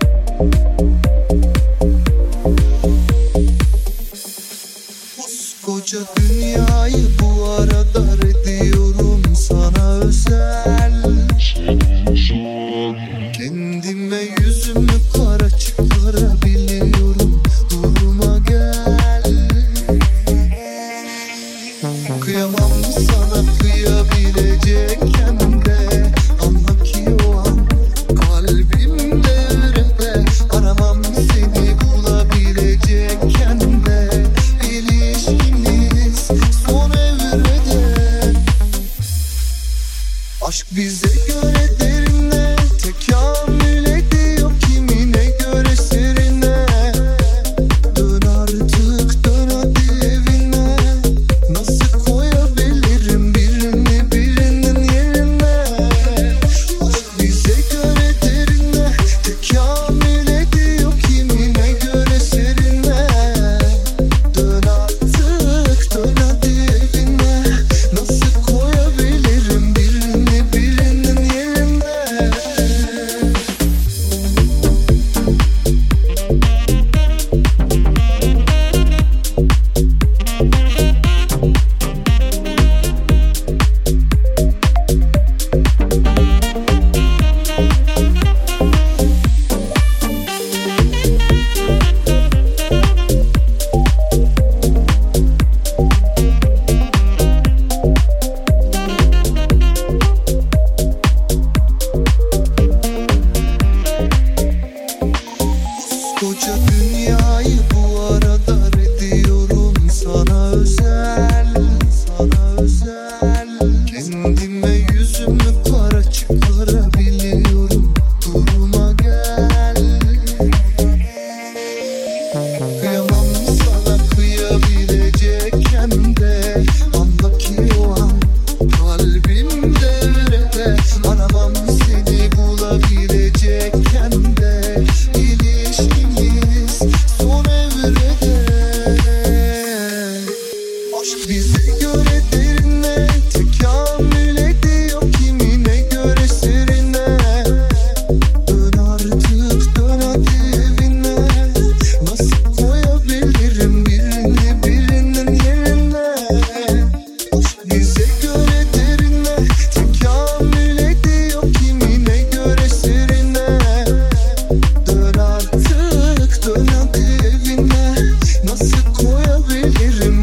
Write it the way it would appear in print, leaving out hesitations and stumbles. Koca dünyayı bu arada ediyorum sana özel. Kendime yüzümü kara çıkarabiliyorum, duruma gel. Kıyamam sana kıyabilecekken de, anla ki o an kalbim devrede. Aramam seni bulabilecekken de. Aşk bize göre derine tekamül ediyor, kimine göre serine. Dön artık, dön hadi evine. Nasıl koyabilirim birini birinin yerine? Aşk bize göre derine tekamül ediyor, kimine göre serine. Dön artık, dön hadi evine. Nasıl koyabilirim birini? Koca dünyayı bu arada ediyorum sana özel, sana özel. Kendime yüzümü kara çıkarabiliyorum, duruma gel. Kıyamam sana kıyabilecekken de, anla ki o an kalbim devrede. Aramam seni bulabilecekken de. Dön artık, dön hadi evine. Nasıl koyabilirim?